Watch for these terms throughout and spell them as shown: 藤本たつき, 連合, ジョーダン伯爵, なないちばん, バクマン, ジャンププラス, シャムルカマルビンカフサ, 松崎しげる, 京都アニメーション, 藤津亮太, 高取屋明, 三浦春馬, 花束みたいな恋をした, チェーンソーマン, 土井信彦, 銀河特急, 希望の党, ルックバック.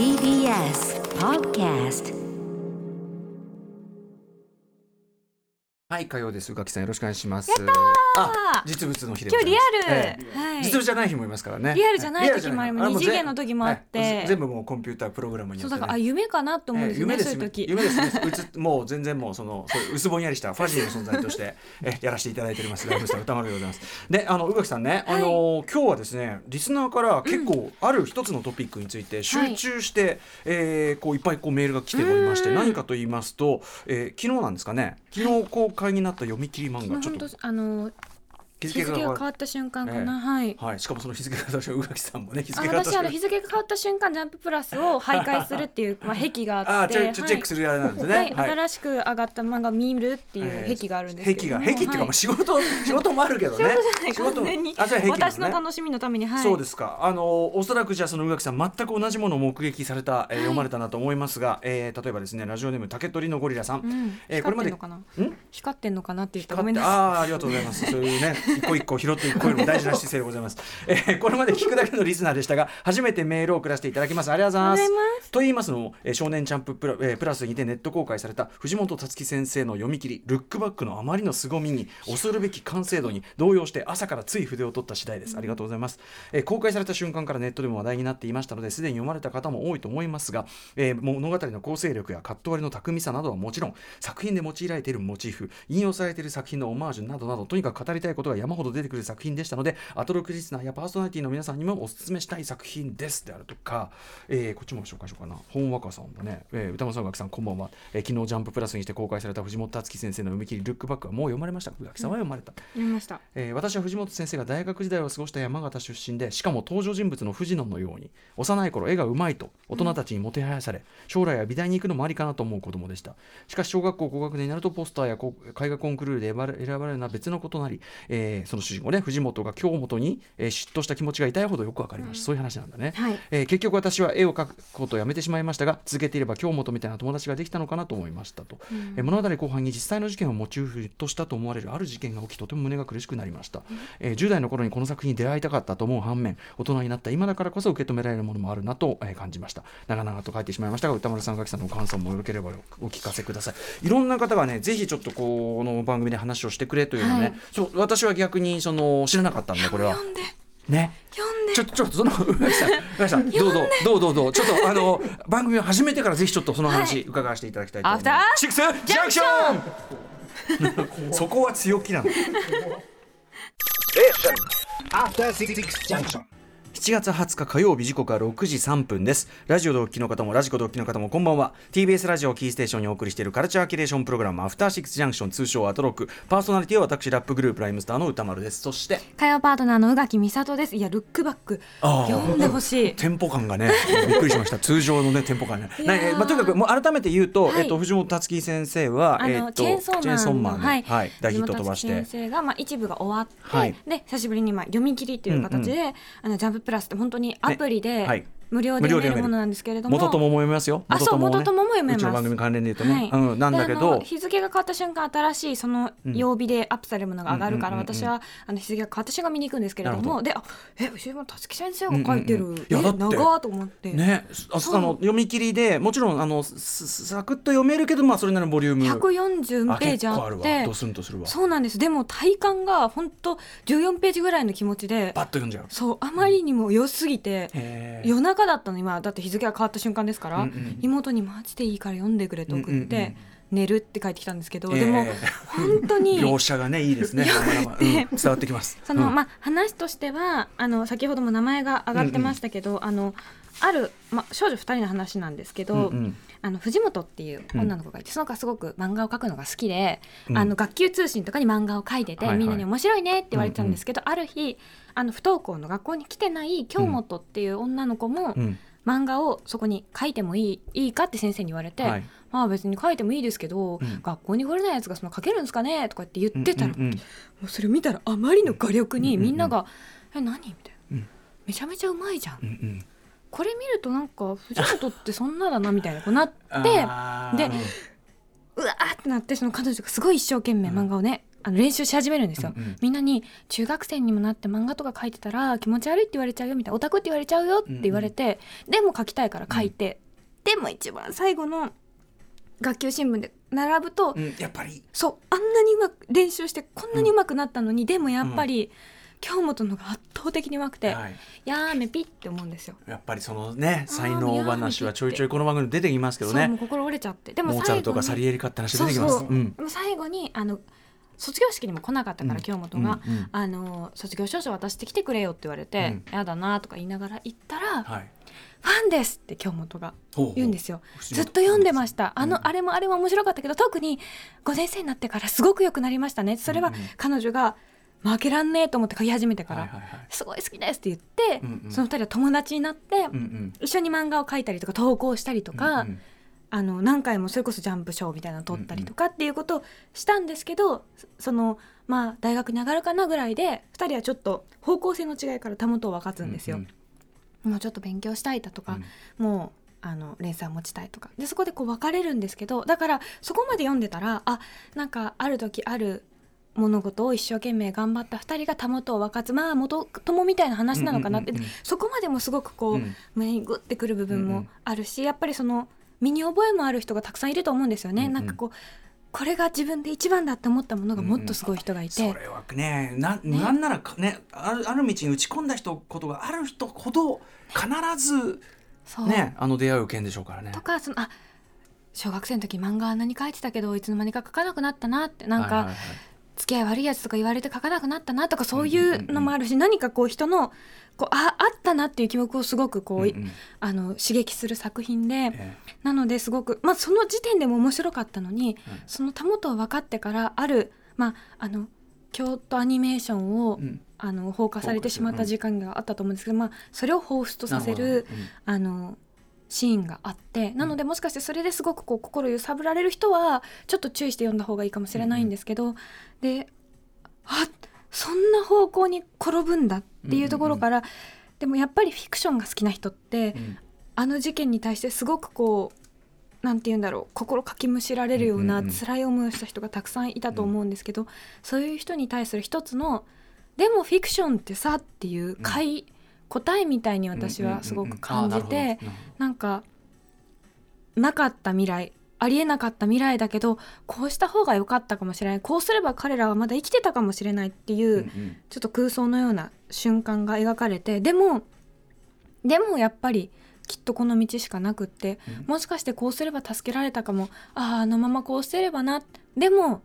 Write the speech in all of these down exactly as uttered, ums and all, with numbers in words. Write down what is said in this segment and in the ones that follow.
ティービーエス Podcast。はい、火曜です。宇垣さん、よろしくお願いします。やったー。あ、実物の日でございます。今日リアル、えーはい、実物じゃない日もいますからね。リアルじゃない時もあります。二次元の時もあって、はい、全部もうコンピュータープログラムによって、ね、そうだから、あ、夢かなと思うんですよね、えー、夢です。そういう時夢ですね。もう全然もうそのそういう薄ぼんやりしたファジーの存在としてえやらせていただいております。ライブスター歌丸でございます。で、あの宇垣さんね、あの、はい、今日はですね、リスナーから結構ある一つのトピックについて集中して、はい、えー、こういっぱいこうメールが来ておりまして、何かと言いますと、えー、昨日なんですかね、昨日公開会になった読み切り漫画、ちょっとあの日付が変わった瞬間かな、えーはいはい、しかもその日付が変わった宇垣さんもね、日付が変わった瞬間、あ、私あの日付が変わった瞬間ジャンププラスを徘徊するっていうまあ癖があって、あ、はい、チェックするあれなんですね、はいはい、新しく上がった漫画見るっていう癖があるんですけど、えー、癖が癖っていうか、まあ、仕事仕事もあるけどね仕事じゃない、完全に私の楽しみのために、はい、そうですか。あのおそらくじゃあその宇垣さん全く同じものを目撃された、はい、えー、読まれたなと思いますが、えー、例えばですね、ラジオネーム竹取のゴリラさん、うん、えー、これまで光ってんのかなって言ったらごめんなさい。あ、ありがとうございます。そういうね一個一個拾っていく声も大事な姿勢でございます、えー、これまで聞くだけのリスナーでしたが、初めてメールを送らせていただきます。ありがとうございます。と言いますのも、えー、少年ジャンププラ、えー、プラスにてネット公開された藤本たつき先生の読み切りルックバックのあまりの凄みに、恐るべき完成度に動揺して朝からつい筆を取った次第です。ありがとうございます、えー、公開された瞬間からネットでも話題になっていましたので、すでに読まれた方も多いと思いますが、えー、物語の構成力やカット割りの巧みさなどはもちろん、作品で用いられているモチーフ、引用されている作品のオマージュなどなど、とにかく語りたいことが山ほど出てくる作品でしたので、アトロクリスナーやパーソナリティの皆さんにもお勧めしたい作品ですであるとか、えー、こっちも紹介しようかな。本若さんだね、えー、歌丸さん、宇垣さん、こんばんは、えー、昨日ジャンププラスにして公開された藤本達樹先生の読み切りルックバックはもう読まれましたか。宇垣さんは読まれた、うん、読みました、えー、私は藤本先生が大学時代を過ごした山形出身で、しかも登場人物の藤野のように幼い頃絵がうまいと大人たちにもてはやされ、うん、将来は美大に行くのもありかなと思う子供でした。しかし小学校高学年になるとポスターや絵画コンクールで選ばれるのは別のことなり、えーその主人公ね、藤本が京本に、えー、嫉妬した気持ちが痛いほどよくわかりました、うん、そういう話なんだね、はい、えー、結局私は絵を描くことをやめてしまいましたが、続けていれば京本みたいな友達ができたのかなと思いましたと、うん、えー、物語後半に実際の事件をモチーフとしたと思われるある事件が起き、とても胸が苦しくなりました、うん、えー、じゅう代の頃にこの作品に出会いたかったと思う反面、大人になった今だからこそ受け止められるものもあるなと、えー、感じました。長々と書いてしまいましたが、歌丸さん、宇垣さんのお感想もよければお聞かせください。いろんな方がね、ぜひちょっとこの番組で話をしてくれというのね、はい、そう、私は逆にその知らなかったんで、これは読んで、ね、読んで、ちょっとちょっとその宇垣さん、宇垣さん、どうぞどうぞどうぞ、ちょっとあの番組を始めてからぜひちょっとその話伺わせていただきたいと思います。アフターシックスジャンクションそこは強気なの。アフターシックスジャンクション、しちがつはつか火曜日、時刻はろくじさんぷんです。ラジオ同期の方もラジコ同期の方もこんばんは。 ティービーエス ラジオキーステーションにお送りしているカルチャーキュレーションプログラム、アフターシックスジャンクション、通称アトロック。パーソナリティは私、ラップグループライムスターの歌丸です。そして火曜パートナーの宇垣美里です。いや、ルックバック読んでほしい。テンポ感がね、びっくりしました通常のねテンポ感ね、まあ、とにかくもう改めて言うと、はい、えっと、藤本たつき先生は、えっと、チェーンソーマンの、はいはい、大ヒット飛ばして先生が、まあ、一部が終わって、はい、で久しぶりに、まあ、読み切りという形で、うんうん、あのジャンププラスって本当にアプリで、ね、はい、無料で読めるものなんですけれども、元友も読めますよ。元友もね、うちの番組関連で言うとね、はい、うん、なんだけど、日付が変わった瞬間新しいその曜日でアップされるものが上がるから、うん、私はあの日付が変わった瞬間見に行くんですけれども、どで、あ、え、後ろのたつき先生が書いてる、うんうん、いや、だって長ーと思って、ね、あその読み切りでもちろんあのサクッと読めるけど、まあ、それなりのボリュームひゃくよんじゅうページあって、あ、ドスンとするわ。そうなんです。でも体感が本当じゅうよんページぐらいの気持ちでパッと読んじゃう。そう、あまりにも良すぎて、うん、夜中だったの。今だって日付が変わった瞬間ですから、うんうん、妹にマジでいいから読んでくれと送って、うんうんうん、寝るって帰ってきたんですけど、えー、でも本当に描写がね、いいですね伝わってきますその、うん、まあ、話としてはあの先ほども名前が上がってましたけど、うんうん、あのある、ま、少女ふたりの話なんですけど、うんうん、あの藤本っていう女の子がいて、うん、その子はすごく漫画を描くのが好きで、うん、あの学級通信とかに漫画を描いてて、はいはい、みんなに面白いねって言われてたんですけど、うんうん、ある日あの不登校の学校に来てない京本っていう女の子も、うんうん、漫画をそこに描いてもい い, いいかって先生に言われて、はい、まあ別に描いてもいいですけど、うん、学校に来れないやつがその描けるんですかねとかって言ってたら、うんうんうん、もうそれ見たらあまりの画力にみんなが、うんうんうん、え、何みたいな、うん、めちゃめちゃうまいじゃん、うんうん、これ見るとなんか藤本ってそんなだなみたいなこうなってで、うわーってなって、その彼女がすごい一生懸命漫画をね、うん、あの練習し始めるんですよ、うんうん、みんなに中学生にもなって漫画とか書いてたら気持ち悪いって言われちゃうよみたいな、オタクって言われちゃうよって言われて、うんうん、でも書きたいから書いて、うん、でも一番最後の学級新聞で並ぶと、うん、やっぱりそうあんなにうまく練習してこんなにうまくなったのに、うん、でもやっぱり、うん、京本のが圧倒的にうまくて、はい、やーめぴって思うんですよ。やっぱりそのね才能話はちょいちょいこの番組に出てきますけどね。そうもう心折れちゃって、でも最後にモーツァルトかサリエリかって話出てきます。そうそう、うん、最後にあの卒業式にも来なかったから、うん、京本が、うんうん、あの卒業証書渡してきてくれよって言われて、うん、やだなとか言いながら行ったら、はい、ファンですって京本が言うんですよ。ほうほうずっと読んでました、うん、あのあれもあれも面白かったけど特にごねん生になってからすごく良くなりましたね。それは彼女が負けらんねえと思って書き始めてから、はいはいはい、すごい好きですって言って、うんうん、その二人は友達になって、うんうん、一緒に漫画を描いたりとか投稿したりとか、うんうん、あの何回もそれこそジャンプ賞みたいなの取ったりとかっていうことをしたんですけど、うんうん、そのまあ大学に上がるかなぐらいで二人はちょっと方向性の違いからたもとを分かつんですよ、うんうん、もうちょっと勉強したいだとか、うん、もうあの連載持ちたいとかで、そこでこう分かれるんですけど、だからそこまで読んでたらあなんかある時ある物事を一生懸命頑張ったふたりがたもとを分かつ、まあ元友みたいな話なのかなって、うんうんうん、そこまでもすごくこう、うん、胸にグッてくる部分もあるし、やっぱりその身に覚えもある人がたくさんいると思うんですよね、うんうん、なんかこうこれが自分で一番だって思ったものがもっとすごい人がいて、うんうん、それはね な, なんならか、ね、ある、ある道に打ち込んだ人ことがある人ほど必ず、ねね、あの出会う件でしょうからね。とかそのあ小学生の時漫画何書いてたけどいつの間にか書かなくなったなってなんか、はいはいはい、付き合い悪いやつとか言われて書かなくなったなとかそういうのもあるし、うんうんうん、何かこう人のこう あ, あったなっていう記憶をすごくこう、うんうん、あの刺激する作品で、えー、なのですごく、まあ、その時点でも面白かったのに、うん、そのたもとを分かってからある、まあ、あの京都アニメーションを、うん、あの放火されてしまった時間があったと思うんですけど、うんまあ、それを彷彿とさせる、うん、あのシーンがあって、なのでもしかしてそれですごくこう心揺さぶられる人はちょっと注意して読んだ方がいいかもしれないんですけど、うんうん、で、あ、そんな方向に転ぶんだっていうところから、うんうんうん、でもやっぱりフィクションが好きな人って、うん、あの事件に対してすごくこうなんて言うんだろう、心かきむしられるような辛い思いをした人がたくさんいたと思うんですけど、うんうん、そういう人に対する一つのでもフィクションってさっていう解、うん答えみたいに私はすごく感じて、なんかなかった未来ありえなかった未来だけどこうした方が良かったかもしれない、こうすれば彼らはまだ生きてたかもしれないっていう、うんうん、ちょっと空想のような瞬間が描かれて、でもでもやっぱりきっとこの道しかなくって、うん、もしかしてこうすれば助けられたかも、あああのままこうしてればな、でもっ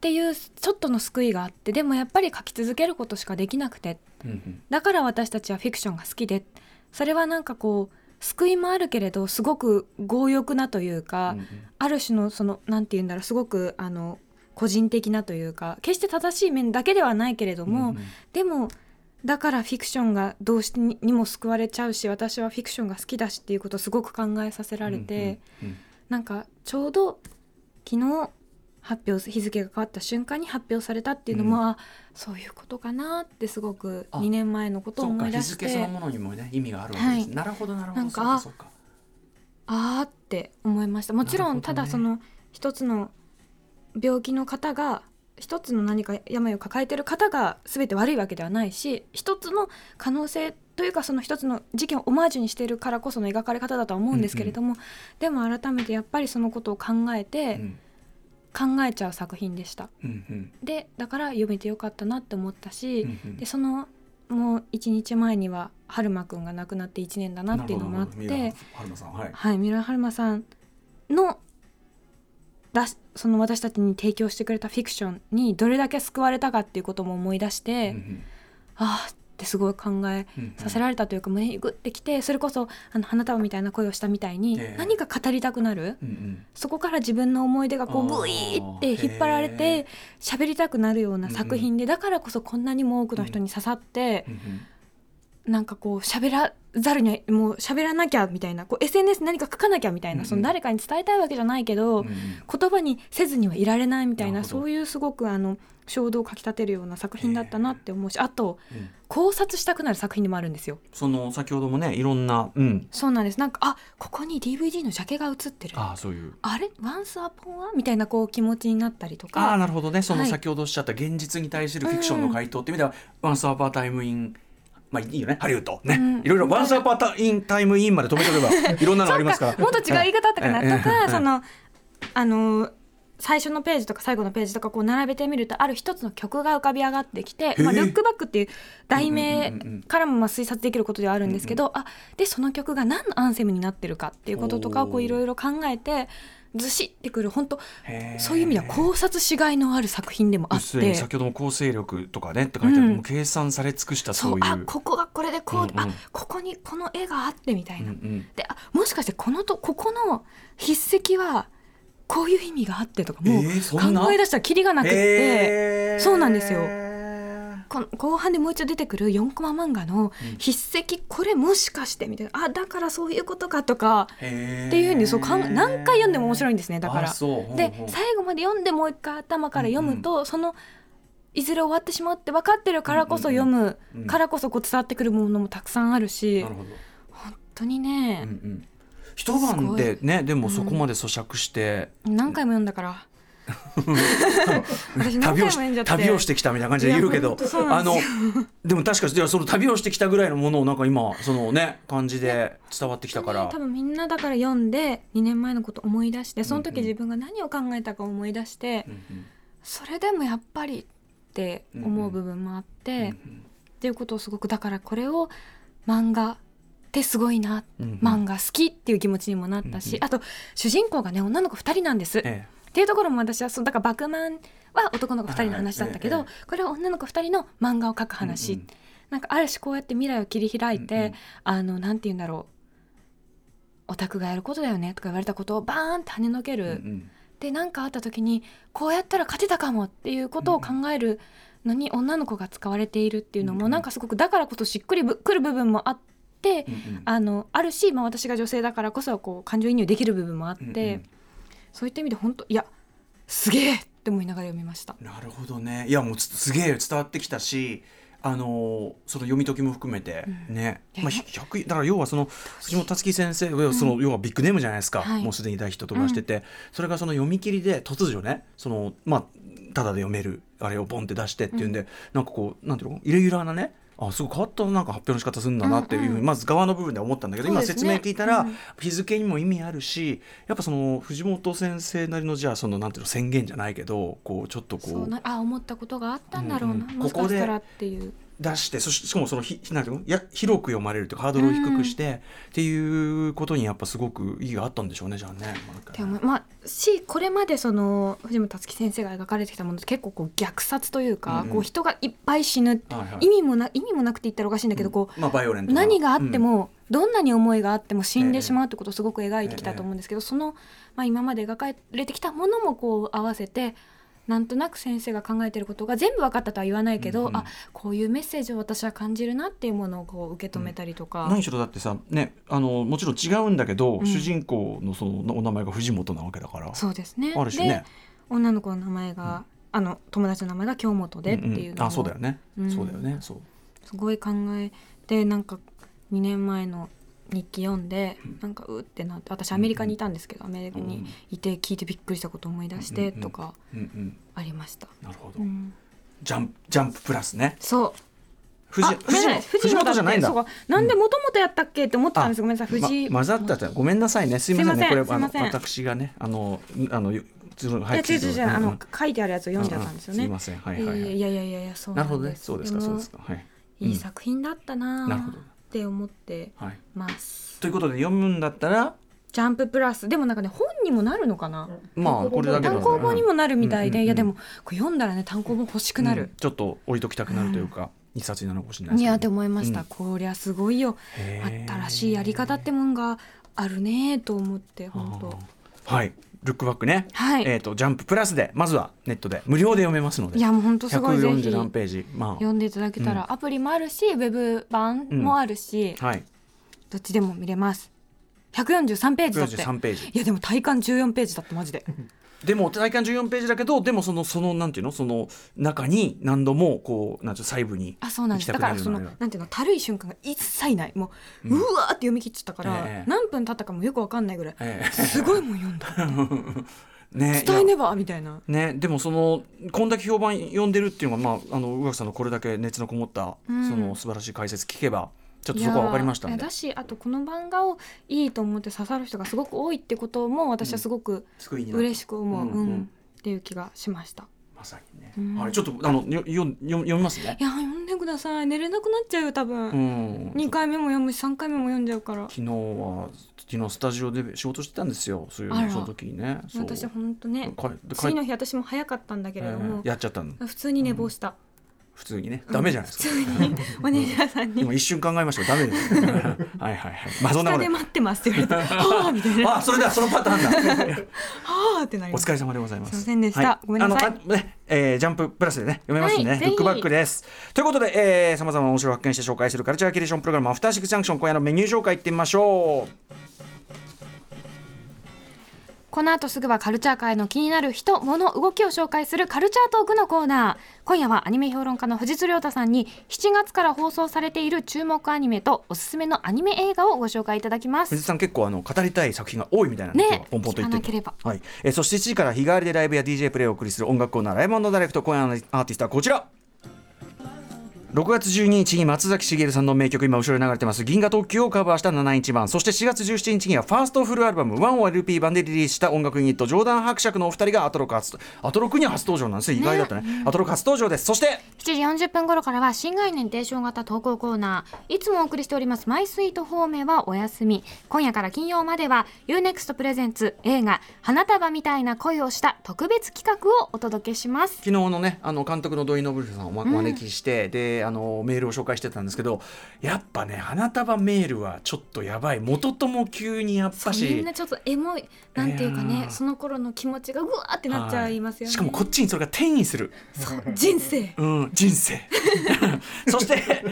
ていうちょっとの救いがあって、でもやっぱり書き続けることしかできなくて、うんうん、だから私たちはフィクションが好きで、それはなんかこう救いもあるけれどすごく強欲なというか、うんうん、ある種のそのなんて言うんだろう、すごくあの個人的なというか決して正しい面だけではないけれども、うんうん、でもだからフィクションがどうしてにも救われちゃうし、私はフィクションが好きだしっていうことをすごく考えさせられて、うんうんうん、なんかちょうど昨日発表日付が変わった瞬間に発表されたっていうのも、うん、あそういうことかなってすごくにねんまえのことを思い出して、日付そのものにも、ね、意味があるわけです、はい、なるほどなるほど、なんかそうかあーって思いました。もちろん、ね、ただその一つの病気の方が一つの何か病を抱えている方が全て悪いわけではないし、一つの可能性というかその一つの事件をオマージュにしているからこその描かれ方だとは思うんですけれども、うんうん、でも改めてやっぱりそのことを考えて、うん考えちゃう作品でした、うんうん、でだから読めてよかったなって思ったし、うんうん、でそのもういちにちまえには春馬くんが亡くなっていちねんだなっていうのもあって、三浦春馬さん、はいはい、三浦春馬さんのだその私たちに提供してくれたフィクションにどれだけ救われたかっていうことも思い出して、うんうん、ああってすごい考えさせられたというか、うんうん、胸にグッてきて、それこそあの花束みたいな声をしたみたいに、えー、何か語りたくなる、うんうん、そこから自分の思い出がこうブイーって引っ張られて喋りたくなるような作品で、だからこそこんなにも多くの人に刺さって、うんうんうん、なんかこう喋らざるにもう喋らなきゃみたいな、こう エスエヌエス 何か書かなきゃみたいな、うんうん、その誰かに伝えたいわけじゃないけど、うんうん、言葉にせずにはいられないみたいな、そういうすごくあの衝動をかきたてるような作品だったなって思うし、あと、うん考察したくなる作品でもあるんですよ。その先ほどもね、いろんな、うん、そうなんです。なんかあ、ここに ディーブイディー のジャケが映ってる、あ、そういうあれワンスアポンはみたいなこう気持ちになったりとか。あ、なるほどね。その先ほどおっしゃった現実に対するフィクションの回答っていう意味では、うん、ワンスアパータイムイン、まあいいよね、ハリウッドね、うん、いろいろワンスアパータインタイムインまで止めとけばいろんなのありますからもっと違う言い方あったかなとか、そのあの最初のページとか最後のページとかこう並べてみると、ある一つの曲が浮かび上がってきて、まあ、ルックバックっていう題名からもまあ推察できることではあるんですけど、うんうんうん、あでその曲が何のアンセムになってるかっていうこととかをいろいろ考えてずしってくる、本当そういう意味では考察しがいのある作品でもあって、先ほどの構成力とかねって書いてある、うん、もう計算され尽くした、そういう、そう、あここがこれでこう、うんうん、あここにこの絵があってみたいな、うんうん、であもしかしてこのとここの筆跡はこういう意味があってとか、もう考え出したらキリがなくって、えー、そ, そうなんですよ。後半でもう一度出てくるよんコマ漫画の筆跡、うん、これもしかしてみたいな、あだからそういうことかとかっていう風に、そうかん何回読んでも面白いんですね。だからそうでほうほう、最後まで読んでもう一回頭から読むと、うんうん、そのいずれ終わってしまうって分かってるからこそ読む、うんうん、からこそこう伝わってくるものもたくさんあるし、なるほど、本当にね、うんうん、一晩でね、でもそこまで咀嚼して、うん、何回も読んだから私何回も読んじゃって、旅をしてきたみたいな感じで言うけど、あのでも確かにその旅をしてきたぐらいのものをなんか今そのね感じで伝わってきたから、多分みんなだから読んでにねんまえのこと思い出して、その時自分が何を考えたか思い出して、うんうん、それでもやっぱりって思う部分もあって、うんうん、っていうことをすごく、だからこれを漫画ってすごいな、うん、漫画好きっていう気持ちにもなったし、うんうん、あと主人公がね女の子ふたりなんです、ええっていうところも、私はそうだからバクマンは男の子ふたりの話だったけど、はい、ええ、これは女の子ふたりの漫画を描く話、うんうん、なんかある種こうやって未来を切り開いて、うんうん、あのなんて言うんだろう、オタクがやることだよねとか言われたことをバーンって跳ねのける、うんうん、でなんかあった時にこうやったら勝てたかもっていうことを考えるのに女の子が使われているっていうのも、うんうん、なんかすごくだからこそしっくりくる部分もあって、で、うんうん、あのあるし、まあ、私が女性だからこそこう感情移入できる部分もあって、うんうん、そういった意味で本当いやすげえって思いながら読みました。なるほどね。いやもうすげえ伝わってきたし、あのー、その読み解きも含めてね、うん、まあ、ひゃくだから要はその藤本樹先生はその、うん、要はビッグネームじゃないですか、はい、もうすでに大ヒット飛ばしてて、うん、それがその読み切りで突如ね、そのまあただで読めるあれをボンって出してっていうんで、うん、なんかこうなんていうのイレギュラーなね、あすごい変わったなんか発表の仕方するんだなっていうふうにまず側の部分で思ったんだけど、うんうん、今説明聞いたら日付にも意味あるし、うん、やっぱその藤本先生なりのじゃあそのなんていうの宣言じゃないけどこうちょっとこう、そうなあ思ったことがあったんだろうな、うんうん、もしかしたらっていうここで出してそし、しかもそのひなんていうのや広く読まれるというかハードルを低くして、うん、っていうことにやっぱすごく意義があったんでしょうね、じゃあね。でもまあしこれまでその藤本樹先生が描かれてきたものって結構こう虐殺というか、うんうん、こう人がいっぱい死ぬ、はいはい、意味もな意味意味もなくて言ったらおかしいんだけど、こう、うんまあ、バイオレントな何があっても、うん、どんなに思いがあっても死んでしまうってことをすごく描いてきたと思うんですけど、ええ、その、まあ、今まで描かれてきたものもこう合わせてなんとなく先生が考えていることが全部分かったとは言わないけど、うんうん、あこういうメッセージを私は感じるなっていうものをこう受け止めたりとか、うん、何しろだってさ、ね、あのもちろん違うんだけど、うん、主人公 の, そのお名前が藤本なわけだから、そうですね、ある種ね、で女の子の名前が、うん、あの友達の名前が京本でっていうのを、うんうん、あそうだよね、うん、そうだよね、そうすごい考えて、なんかにねんまえの日記読んで、なんかうってなって、私アメリカにいたんですけど、アメリカにいて聞いてびっくりしたこと思い出してとかありました。なるほど、うん、ジャンプ、ジャンププラスね、そう藤本じゃないんだ、そうなんでもともとやったっけって思ってたんです、ごめんなさい、藤本、ま、混ざったってごめんなさいね、すいませんね、これあの私がねあのあの書いてあるやつを読んじゃったんですよね、すいません、はいはいはい、いやいやいや、そうなんです、なるほどね、そうですかそうですか、はい、いい作品だったなって思ってます、はい、ということで読むんだったらジャンププラスでもなんかね本にもなるのかな、まあこれだけだね、単行本にもなるみたいで、うんうんうん、いやでもこれ読んだらね単行本欲しくなる、うん、ちょっと置いときたくなるというか、うん、いっさつになるかもしれないですけど、ね、いやって思いました、うん、こりゃすごいよ、新しいやり方ってもんがあるねと思って本当、はい、ルックバックね、はい、えーと、ジャンププラスでまずはネットで無料で読めますので、いやもう本当すごい、ひゃくよんじゅう何ページ、まあ、読んでいただけたら、うん、アプリもあるしウェブ版もあるし、うんはい、どっちでも見れます。ひゃくよんじゅうさんページだって、ひゃくよんじゅうさんページ、いやでも体感じゅうよんページだってマジででも体感じゅうよんページだけど、でもそのそのなんていうの、その中に何度もこうなんていう細部に行きたくなるような、だからそのなんていうの、たるい瞬間が一切ない、もう、うん、うわーって読み切っちゃったから、えー、何分経ったかもよく分かんないぐらい、えー、すごいもん読んだね、伝えねばみたいな、ね、でもそのこんだけ評判読んでるっていうのが、まあ、あの宇垣さんのこれだけ熱のこもった、うん、その素晴らしい解説聞けばちょっとそこは分かりましたんで、だしあとこの漫画をいいと思って刺さる人がすごく多いってことも私はすごく嬉しく思う、うんうんうん、っていう気がしました。まさにね、うん、あれちょっとあのよよ読みますね。いや読んでください、寝れなくなっちゃうよ多分、うん、にかいめも読むしさんかいめも読んじゃうから。昨日は昨日スタジオで仕事してたんですよ、そういうのその時にね。そう私ほんとね次の日私も早かったんだけれども、えー、やっちゃったの普通に寝坊した、うん普通にね、ダメじゃないですか。お姉ちゃんさんに今一瞬考えましたダメですはいはいはい、まあ、そんなこと下で待ってますって言われてはぁみたいなあそれだそのパターンだはぁってなります。お疲れ様でございます。すいませんでした、はい、ごめんなさい、ねえー、ジャンププラスでね読めますね、はい、ブックバックですということで、えー、様々な面白を発見して紹介するカルチャーキュレーションプログラムアフターシックスジャンクション、今夜のメニュー紹介いってみましょう。この後すぐはカルチャー界の気になる人物動きを紹介するカルチャートークのコーナー。今夜はアニメ評論家の藤津亮太さんにしちがつから放送されている注目アニメとおすすめのアニメ映画をご紹介いただきます。藤津さん結構あの語りたい作品が多いみたいなので、ね、ポンポンと言って聞かなければ、はいえー、そしてしちじから日替わりでライブや ディージェー プレイをお送りする音楽コーナーライブ&ダイレクト。今夜のアーティストはこちら、ろくがつじゅうににちに松崎しげるさんの名曲今後ろに流れてます銀河特急をカバーしたなないちばん、そしてしがつじゅうしちにちにはファーストフルアルバムワンを エルピー 版でリリースした音楽ユニットジョーダン伯爵のお二人がアトロク初アトロクには初登場なんですよ、ね、意外だったね。アトロク初登場です。そしてしちじよんじゅっぷん頃からは新概念提唱型投稿コーナー、いつもお送りしておりますマイスイート方面はお休み。今夜から金曜までは ユーネクスト プレゼンツ映画花束みたいな恋をした特別企画をお届けします。昨日のねあの監督の土井信彦さんをお招きして、うん、であのメールを紹介してたんですけど、やっぱね花束メールはちょっとやばい、元とも急にやっぱしみんなちょっとエモいなんていうかね、えー、その頃の気持ちがうわーってなっちゃいますよね。しかもこっちにそれが転移するそう人生、うん、人生そして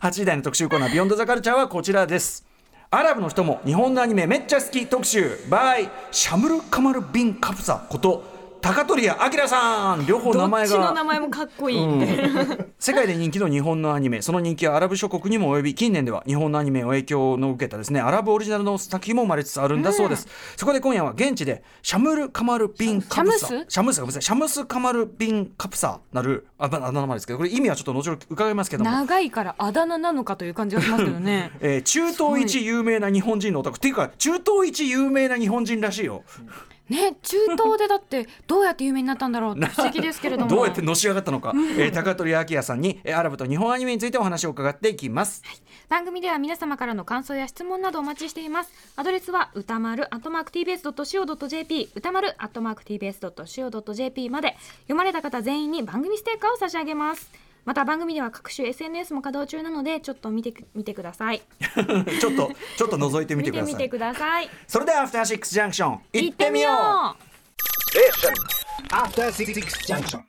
はちじ台の特集コーナービヨンドザカルチャーはこちらです。アラブの人も日本のアニメめっちゃ好き特集 by シャムルカマルビンカフサこと高取屋明さん。両方名前がどっちの名前もかっこいい、うん、世界で人気の日本のアニメ、その人気はアラブ諸国にも及び近年では日本のアニメを影響の受けたですねアラブオリジナルの作品も生まれつつあるんだそうです、うん、そこで今夜は現地でシャムルカマルビンカプサシャムスシャムスカマルビンカプサなるあだ名ですけど、これ意味はちょっと後ほど伺いますけども、長いからあだ名なのかという感じがしますけどね、えー、中東一有名な日本人のオタクっていうか中東一有名な日本人らしいよ、うんね、中東でだってどうやって有名になったんだろうって不思議ですけれどもどうやってのし上がったのか、うんえー、高取明さんにアラブと日本アニメについてお話を伺っていきます、はい、番組では皆様からの感想や質問などお待ちしています。アドレスは歌丸 アットマークティービーエスドットシーオードットジェーピー 歌丸 アットマークティービーエスドットシーオードットジェーピー まで読まれた方全員に番組ステッカーを差し上げます。また番組では各種 エスエヌエス も稼働中なのでちょっと見てみてくださいちょっとちょっと覗いてみてください見てみてください。それではアフターシックスジャンクション行ってみよう。アフターシックスジャンクション